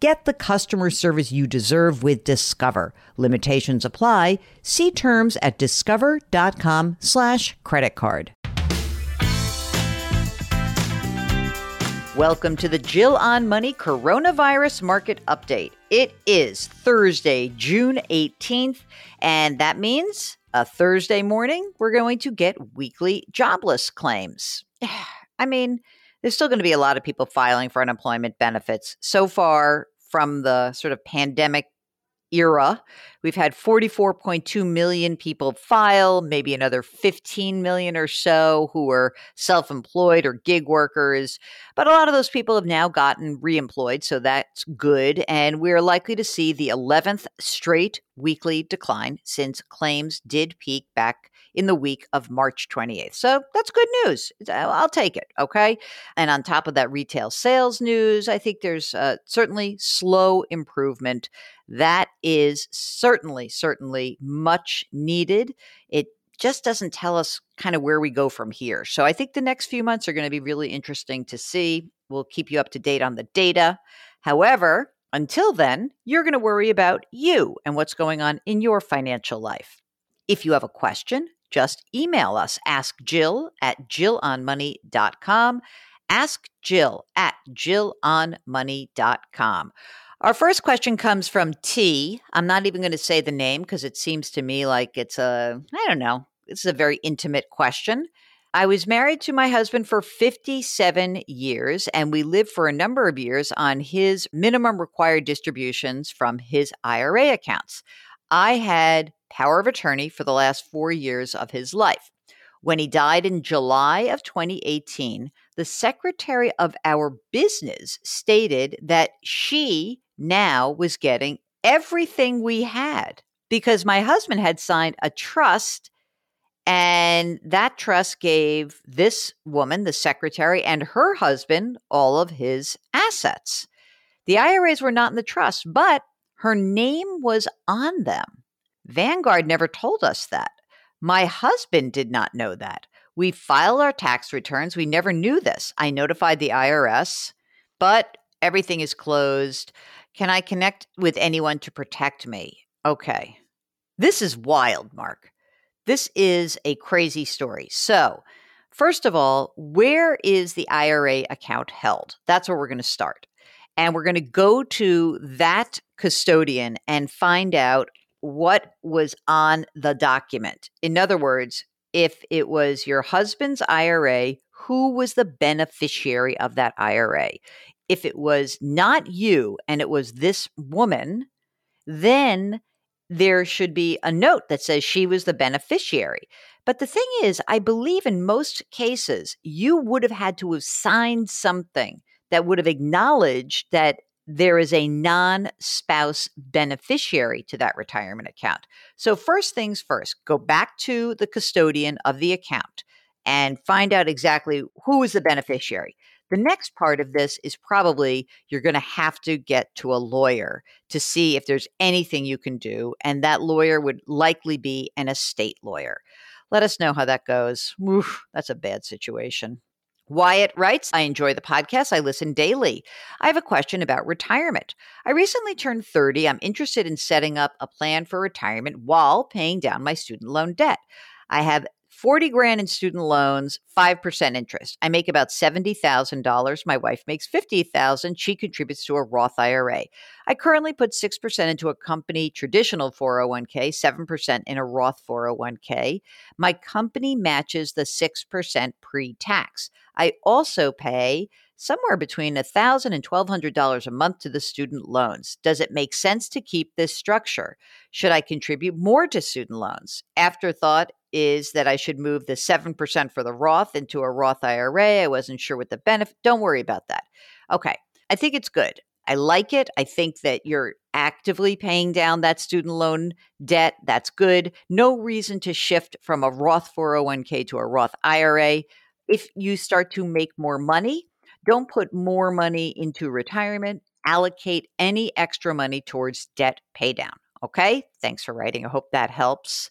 Get the customer service you deserve with Discover. Limitations apply. See terms at discover.com/credit card. Welcome to the Jill on Money Coronavirus Market Update. It is Thursday, June 18th, and that means a Thursday morning we're going to get weekly jobless claims. I mean, there's still going to be a lot of people filing for unemployment benefits. So far, from the sort of pandemic era, we've had 44.2 million people file, maybe another 15 million or so who are self-employed or gig workers. But a lot of those people have now gotten reemployed, so that's good. And we're likely to see the 11th straight weekly decline since claims did peak back in the week of March 28th. So that's good news. I'll take it, okay? And on top of that retail sales news, I think there's certainly slow improvement. That is certainly much needed. It just doesn't tell us kind of where we go from here. So I think the next few months are going to be really interesting to see. We'll keep you up to date on the data. However, until then, you're going to worry about you and what's going on in your financial life. If you have a question, just email us, askjill@JillOnMoney.com, askjill@JillOnMoney.com. Our first question comes from T. I'm not even going to say the name because it seems to me like it's this is a very intimate question. I was married to my husband for 57 years, and we lived for a number of years on his minimum required distributions from his IRA accounts. I had power of attorney for the last 4 years of his life. When he died in July of 2018, the secretary of our business stated that she now was getting everything we had because my husband had signed a trust, and that trust gave this woman, the secretary, and her husband all of his assets. The IRAs were not in the trust, but her name was on them. Vanguard never told us that. My husband did not know that. We filed our tax returns. We never knew this. I notified the IRS, but everything is closed. Can I connect with anyone to protect me? Okay. This is wild, Mark. This is a crazy story. So, first of all, where is the IRA account held? That's where we're going to start. And we're going to go to that custodian and find out what was on the document. In other words, if it was your husband's IRA, who was the beneficiary of that IRA? If it was not you and it was this woman, then there should be a note that says she was the beneficiary. But the thing is, I believe in most cases, you would have had to have signed something that would have acknowledged that there is a non-spouse beneficiary to that retirement account. So first things first, go back to the custodian of the account and find out exactly who is the beneficiary. The next part of this is probably you're going to have to get to a lawyer to see if there's anything you can do. And that lawyer would likely be an estate lawyer. Let us know how that goes. Oof, that's a bad situation. Wyatt writes, I enjoy the podcast. I listen daily. I have a question about retirement. I recently turned 30. I'm interested in setting up a plan for retirement while paying down my student loan debt. I have $40,000 in student loans, 5% interest. I make about $70,000. My wife makes $50,000. She contributes to a Roth IRA. I currently put 6% into a company traditional 401k, 7% in a Roth 401k. My company matches the 6% pre-tax. I also pay somewhere between $1,000 and $1,200 a month to the student loans. Does it make sense to keep this structure? Should I contribute more to student loans? Afterthought is that I should move the 7% for the Roth into a Roth IRA. I wasn't sure what the benefit. Don't worry about that. Okay. I think it's good. I like it. I think that you're actively paying down that student loan debt. That's good. No reason to shift from a Roth 401k to a Roth IRA. If you start to make more money, don't put more money into retirement. Allocate any extra money towards debt pay down. Okay? Thanks for writing. I hope that helps.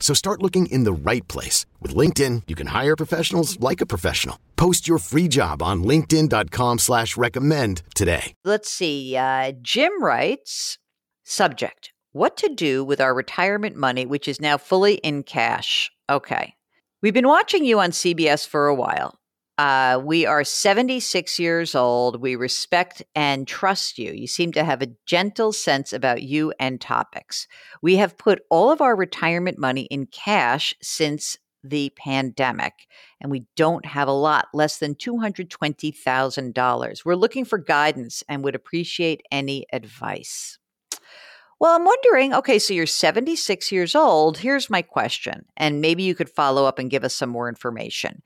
So start looking in the right place. With LinkedIn, you can hire professionals like a professional. Post your free job on linkedin.com/recommend today. Let's see. Jim writes, subject, what to do with our retirement money, which is now fully in cash. Okay. We've been watching you on CBS for a while. We are 76 years old. We respect and trust you. You seem to have a gentle sense about you and topics. We have put all of our retirement money in cash since the pandemic, and we don't have a lot, less than $220,000. We're looking for guidance and would appreciate any advice. Well, I'm wondering, okay, so you're 76 years old. Here's my question, and maybe you could follow up and give us some more information.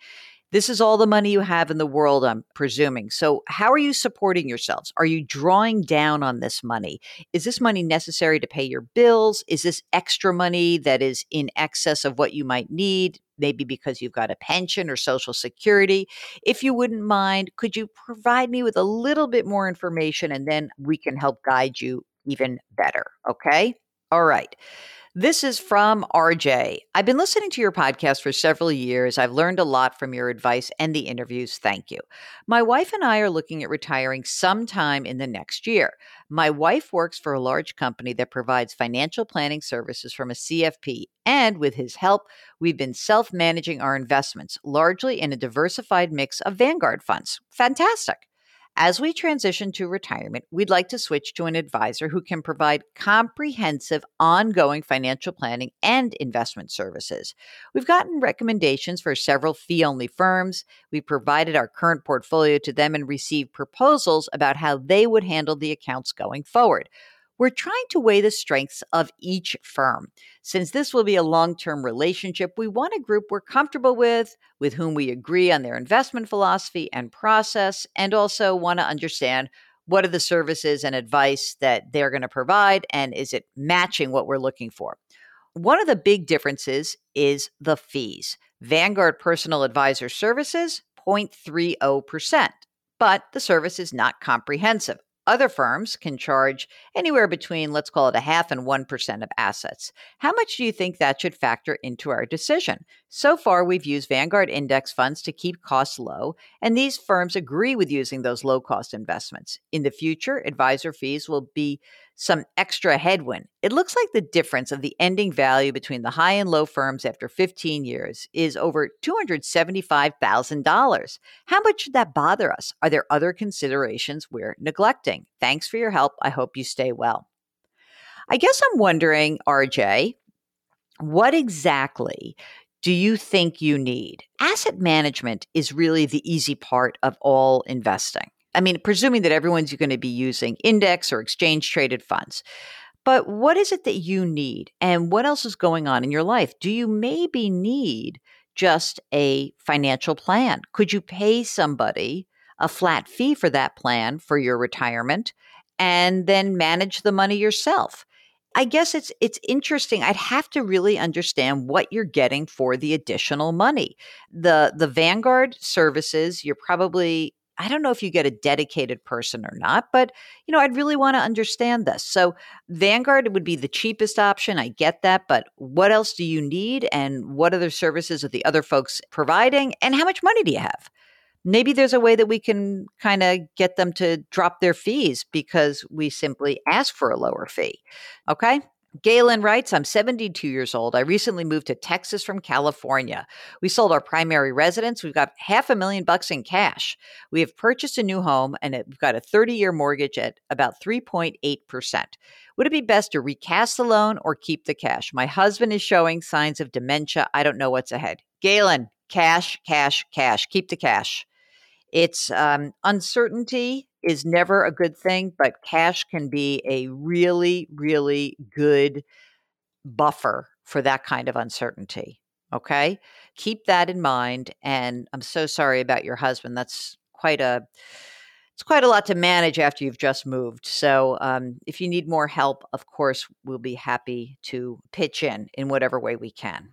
This is all the money you have in the world, I'm presuming. So how are you supporting yourselves? Are you drawing down on this money? Is this money necessary to pay your bills? Is this extra money that is in excess of what you might need, maybe because you've got a pension or Social Security? If you wouldn't mind, could you provide me with a little bit more information, and then we can help guide you even better, okay? All right. This is from RJ. I've been listening to your podcast for several years. I've learned a lot from your advice and the interviews. Thank you. My wife and I are looking at retiring sometime in the next year. My wife works for a large company that provides financial planning services from a CFP. And with his help, we've been self-managing our investments, largely in a diversified mix of Vanguard funds. Fantastic. As we transition to retirement, we'd like to switch to an advisor who can provide comprehensive, ongoing financial planning and investment services. We've gotten recommendations for several fee-only firms. We provided our current portfolio to them and received proposals about how they would handle the accounts going forward. We're trying to weigh the strengths of each firm. Since this will be a long-term relationship, we want a group we're comfortable with whom we agree on their investment philosophy and process, and also want to understand what are the services and advice that they're going to provide, and is it matching what we're looking for. One of the big differences is the fees. Vanguard Personal Advisor Services, 0.30%, but the service is not comprehensive. Other firms can charge anywhere between, let's call it 0.5% and 1% of assets. How much do you think that should factor into our decision? So far, we've used Vanguard index funds to keep costs low, and these firms agree with using those low-cost investments. In the future, advisor fees will be some extra headwind. It looks like the difference of the ending value between the high and low firms after 15 years is over $275,000. How much should that bother us? Are there other considerations we're neglecting? Thanks for your help. I hope you stay well. I guess I'm wondering, RJ, what exactly do you think you need? Asset management is really the easy part of all investing. I mean, presuming that everyone's going to be using index or exchange-traded funds. But what is it that you need, and what else is going on in your life? Do you maybe need just a financial plan? Could you pay somebody a flat fee for that plan for your retirement and then manage the money yourself? I guess it's interesting. I'd have to really understand what you're getting for the additional money. The Vanguard services, you're probably, I don't know if you get a dedicated person or not, but you know, I'd really want to understand this. So Vanguard would be the cheapest option. I get that. But what else do you need? And what other services are the other folks providing? And how much money do you have? Maybe there's a way that we can kind of get them to drop their fees because we simply ask for a lower fee. Okay. Galen writes, I'm 72 years old. I recently moved to Texas from California. We sold our primary residence. We've got $500,000 in cash. We have purchased a new home, and we've got a 30-year mortgage at about 3.8%. Would it be best to recast the loan or keep the cash? My husband is showing signs of dementia. I don't know what's ahead. Galen, cash, cash, cash. Keep the cash. It's uncertainty is never a good thing, but cash can be a really, really good buffer for that kind of uncertainty. Okay. Keep that in mind. And I'm so sorry about your husband. That's quite a lot to manage after you've just moved. So if you need more help, of course, we'll be happy to pitch in whatever way we can.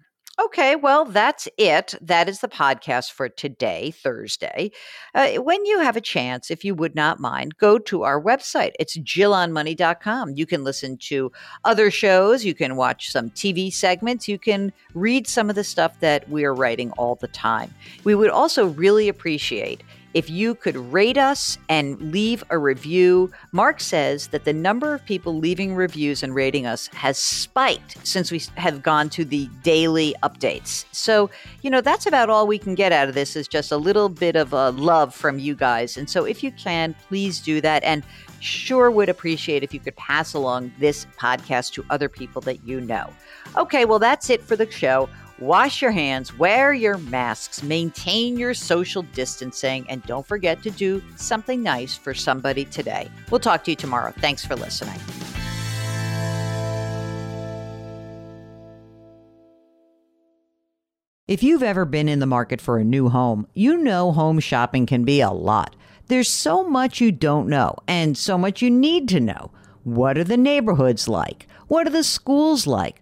Okay, well, that's it. That is the podcast for today, Thursday. When you have a chance, if you would not mind, go to our website. It's JillOnMoney.com. You can listen to other shows. You can watch some TV segments. You can read some of the stuff that we are writing all the time. We would also really appreciate if you could rate us and leave a review. Mark says that the number of people leaving reviews and rating us has spiked since we have gone to the daily updates. So, that's about all we can get out of this is just a little bit of a love from you guys. And so if you can, please do that. And sure would appreciate if you could pass along this podcast to other people that you know. Okay, well, that's it for the show. Wash your hands, wear your masks, maintain your social distancing, and don't forget to do something nice for somebody today. We'll talk to you tomorrow. Thanks for listening. If you've ever been in the market for a new home, home shopping can be a lot. There's so much you don't know and so much you need to know. What are the neighborhoods like? What are the schools like?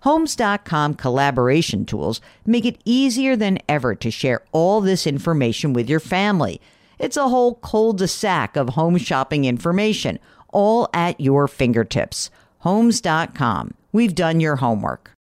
Homes.com collaboration tools make it easier than ever to share all this information with your family. It's a whole cul-de-sac of home shopping information, all at your fingertips. Homes.com. We've done your homework.